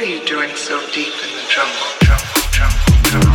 What are you doing so deep in the jungle?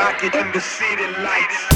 I get in the city lights.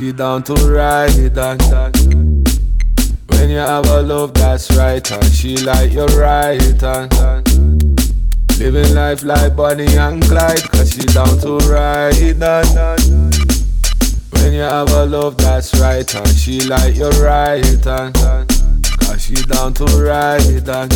She down to ride it on. When you have a love that's right and she like you ride it on. Living life like Bonnie and Clyde, cause she down to ride it on. When you have a love that's right and she like you ride it on. Cause she down to ride it on.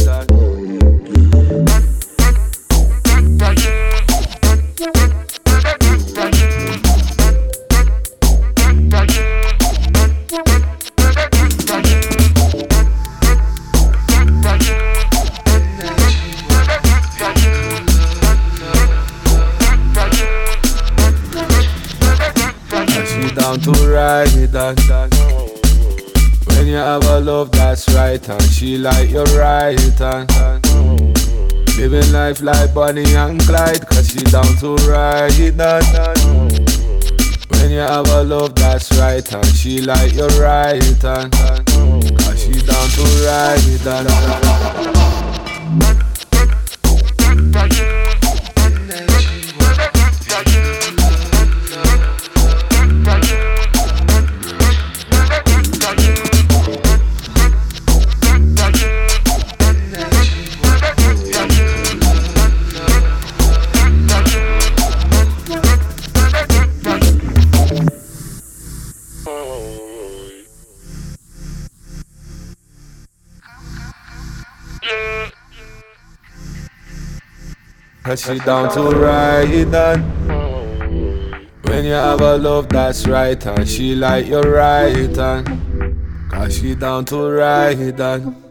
To ride it on. When you have a love that's right and she like you ride it on. Living life like Bonnie and Clyde, cause she down to ride it on. When you have a love that's right and she like you ride it on. Cause she down to ride it on. Cause she down to ride it on. When you have a love that's right and she like you ride it on. Cause she down to ride it on.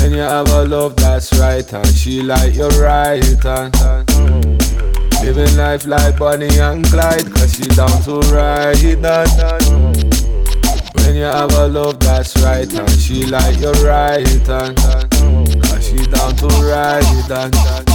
When you have a love that's right and she like your right hand. Living life like Bonnie and Clyde, cause she down to ride that. When you have a love that's right and she like your right hand, cause she down to ride that.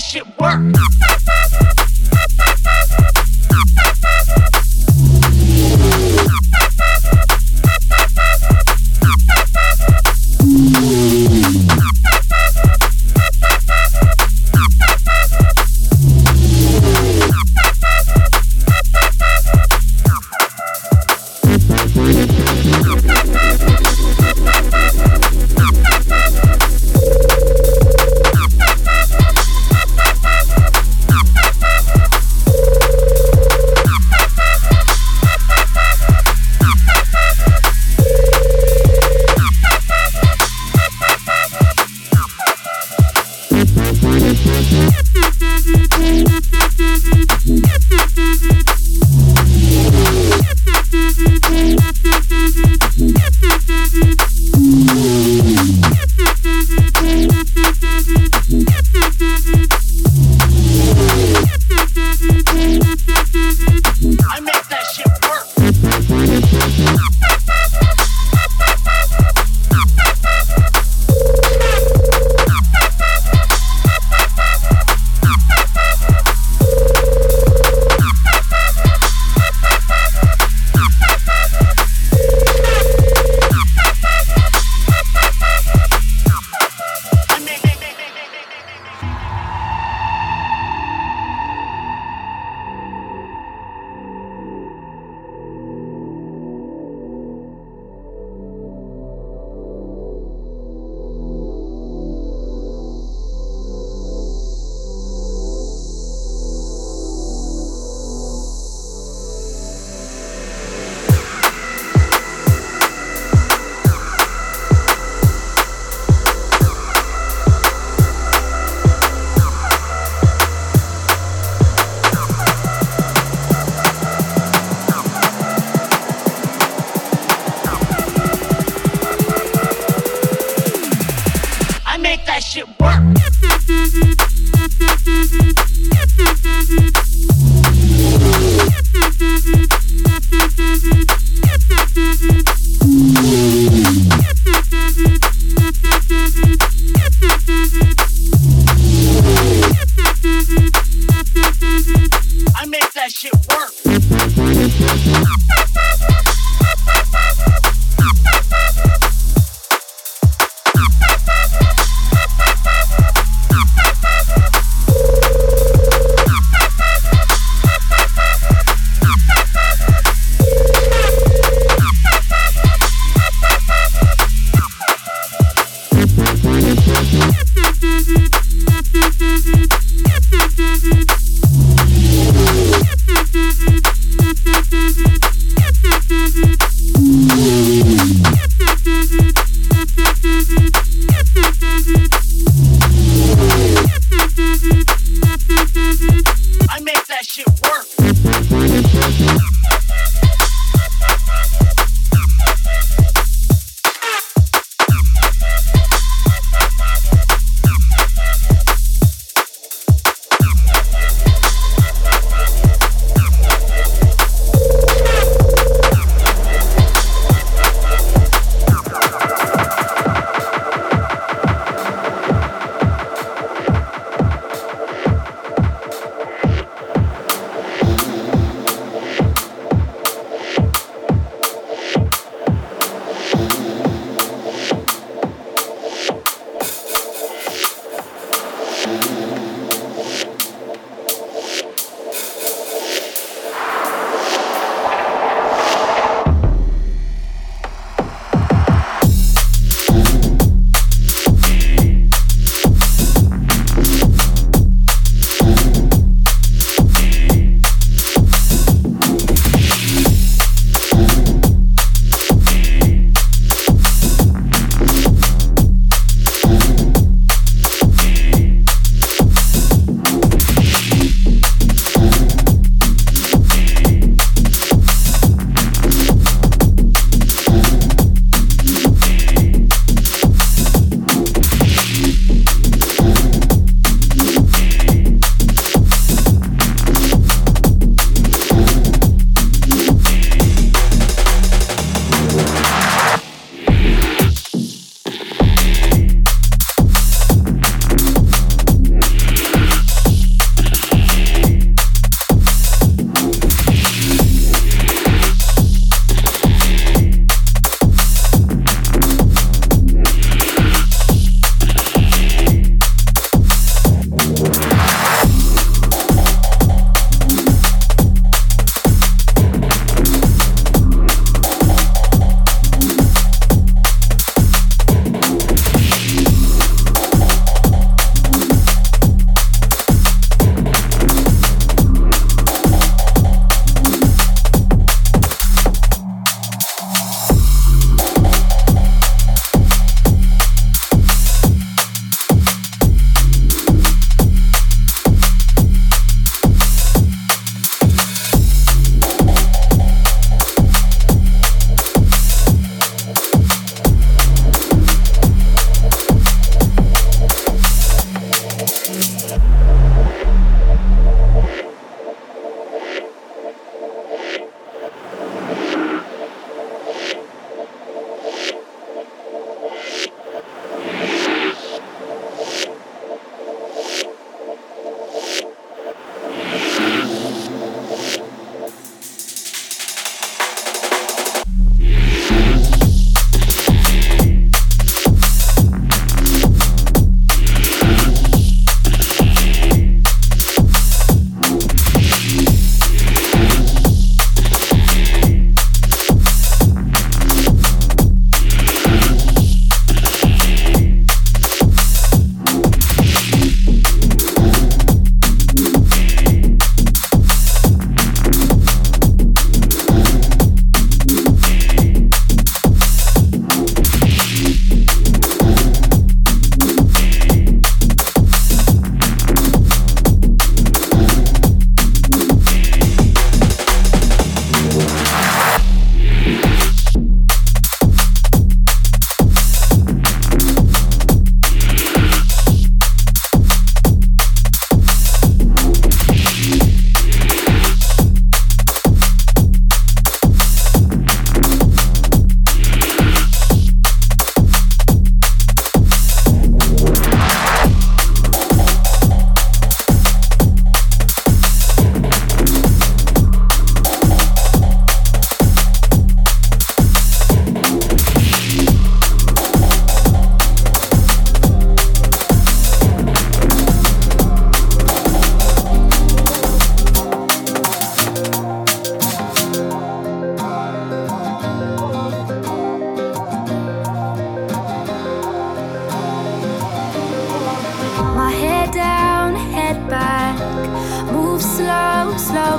that shit work.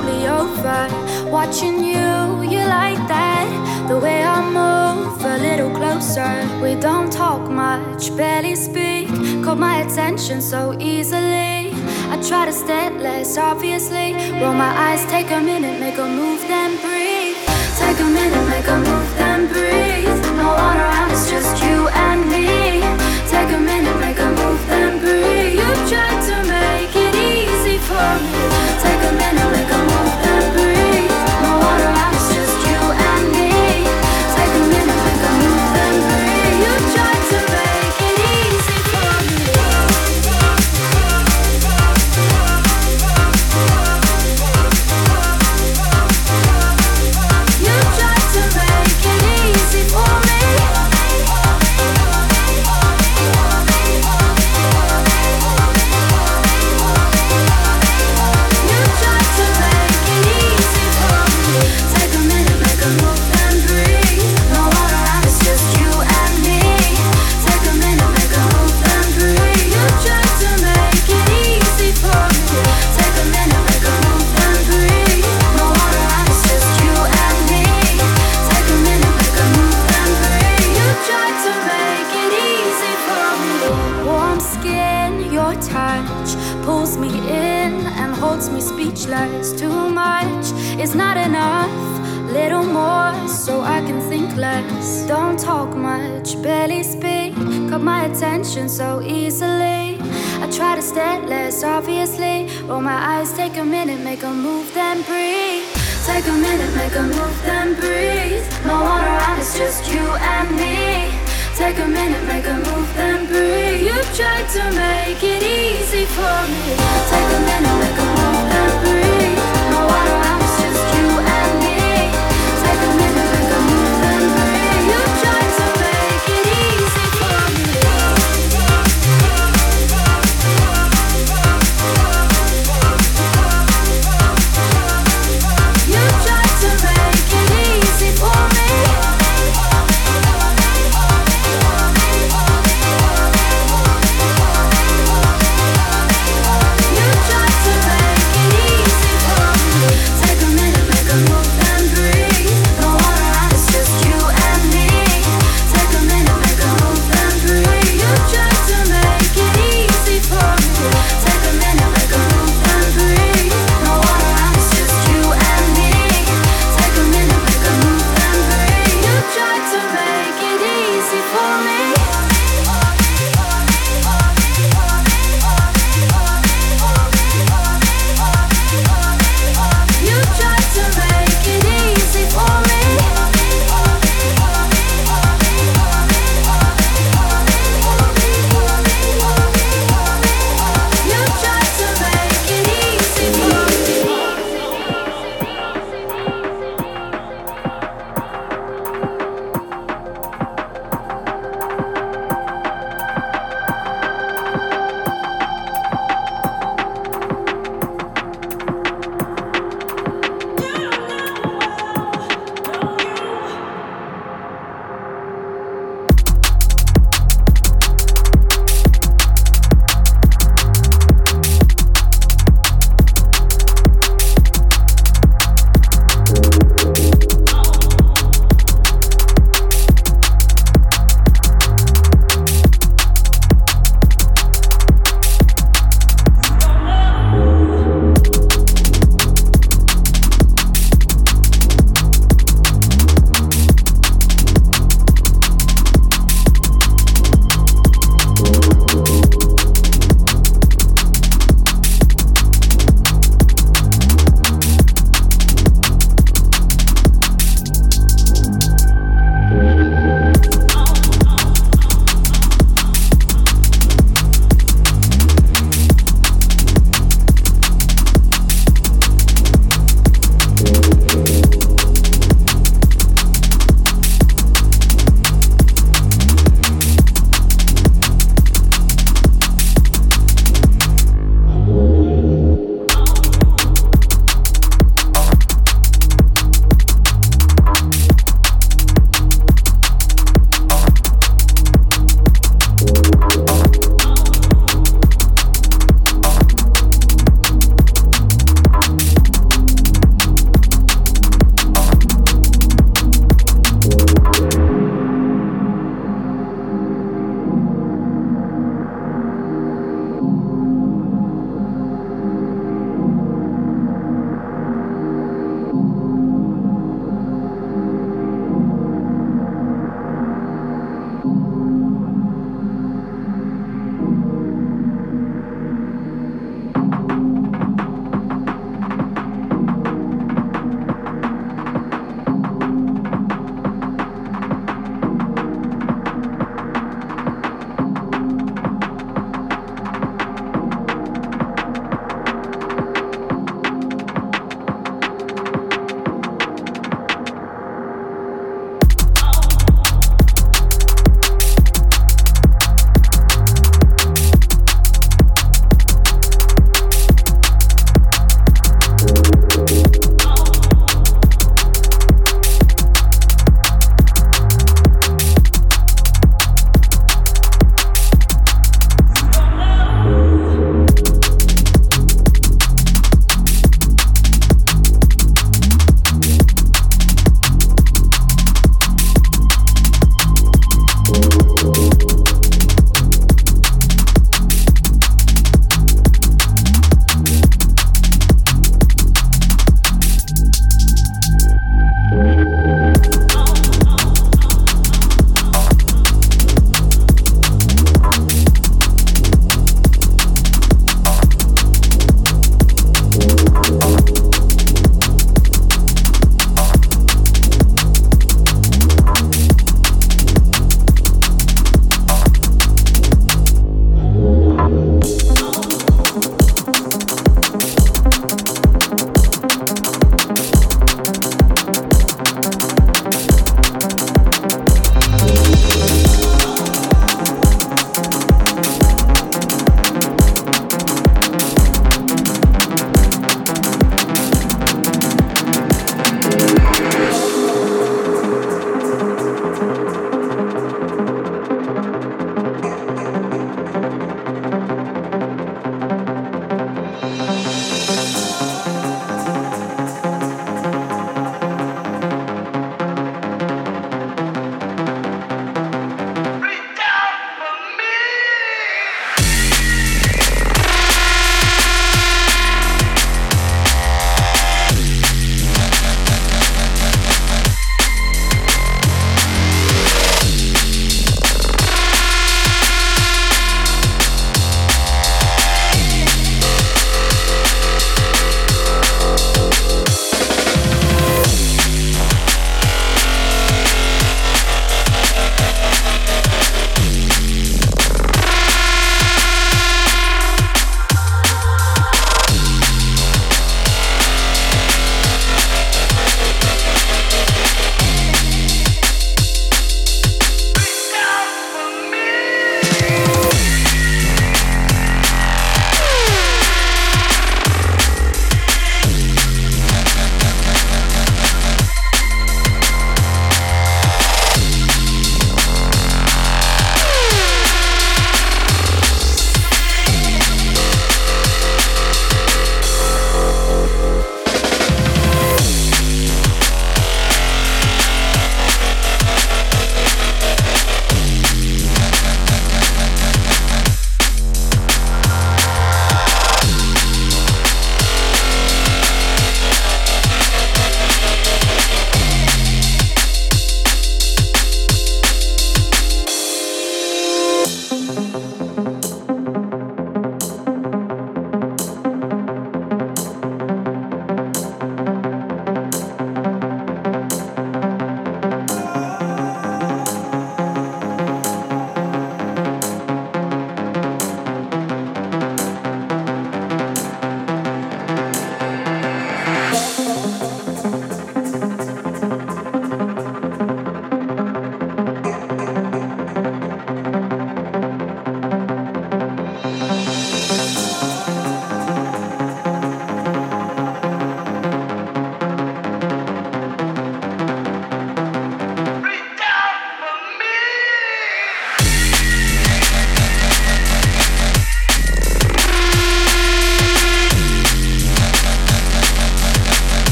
slowly over. Watching you like that, the way I move a little closer. We don't talk much, barely speak. Caught my attention so easily. I try to stay less, obviously. Roll my eyes, take a minute, make a move, then breathe. Take a minute, make a move, then breathe. No one around, it's just you and me. Take a minute, make a move, then breathe. You've tried to make it easy for me. Take a minute, make a move, then breathe. No one around, it's just you and me. Take a minute, make a move, then breathe. You've tried to make it easy for me. You've tried to make it easy for me. So easily, I try to stay less, obviously. Roll my eyes, take a minute, make a move, then breathe. Take a minute, make a move, then breathe. No one around, it's just you and me. Take a minute, make a move, then breathe. You've tried to make it easy for me. Take a minute, make a move, then breathe. No one around, it's just you and me. Take a minute, make a move, then breathe. You've tried to make it easy for me. You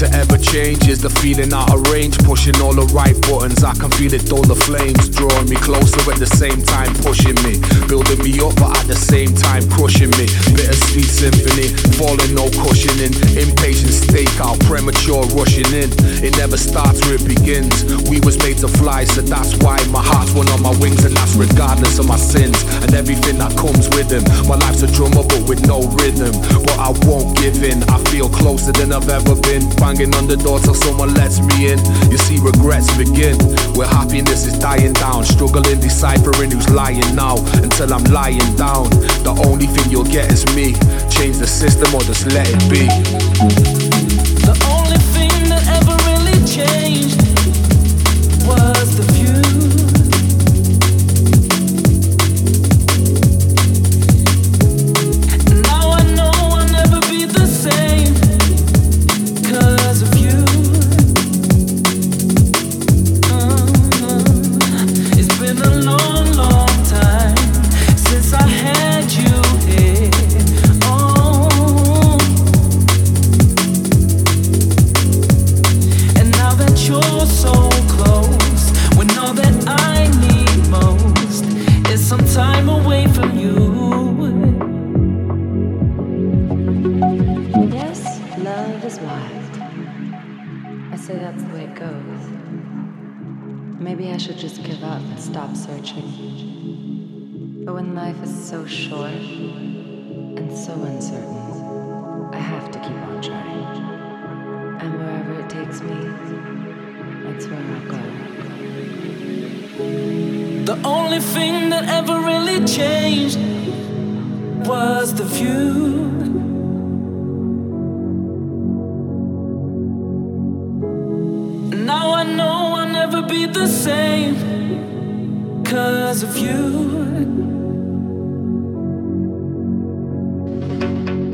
to ever change is the feeling out of range. Pushing all the right buttons, I can feel it, all the flames drawing me closer at the same time, pushing me, building me up but at the same time crushing me. Bittersweet symphony, falling no cushioning. Impatient stakeout, premature rushing in. It never starts where it begins. We was made to fly, so that's why my heart's one on my wings, and that's regardless of my sins and everything that comes with them. My life's a drummer but with no rhythm, but I won't give in. I feel closer than I've ever been, banging on the door till someone lets me in. You see regrets begin, where happiness is dying down, struggling, deciphering who's lying now, until I'm lying down. The only thing you'll get is me, change the system or just let it be. The only thing that ever really changed was the view.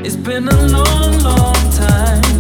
It's been a long, long time.